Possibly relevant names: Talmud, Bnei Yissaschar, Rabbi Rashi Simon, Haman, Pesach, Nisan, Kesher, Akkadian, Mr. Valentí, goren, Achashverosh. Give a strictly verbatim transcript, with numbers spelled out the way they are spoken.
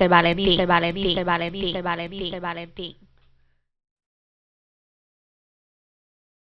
Mister Valentí, Mister Valentí, Mister Valentí, Mister Valentí, Mister Valentí.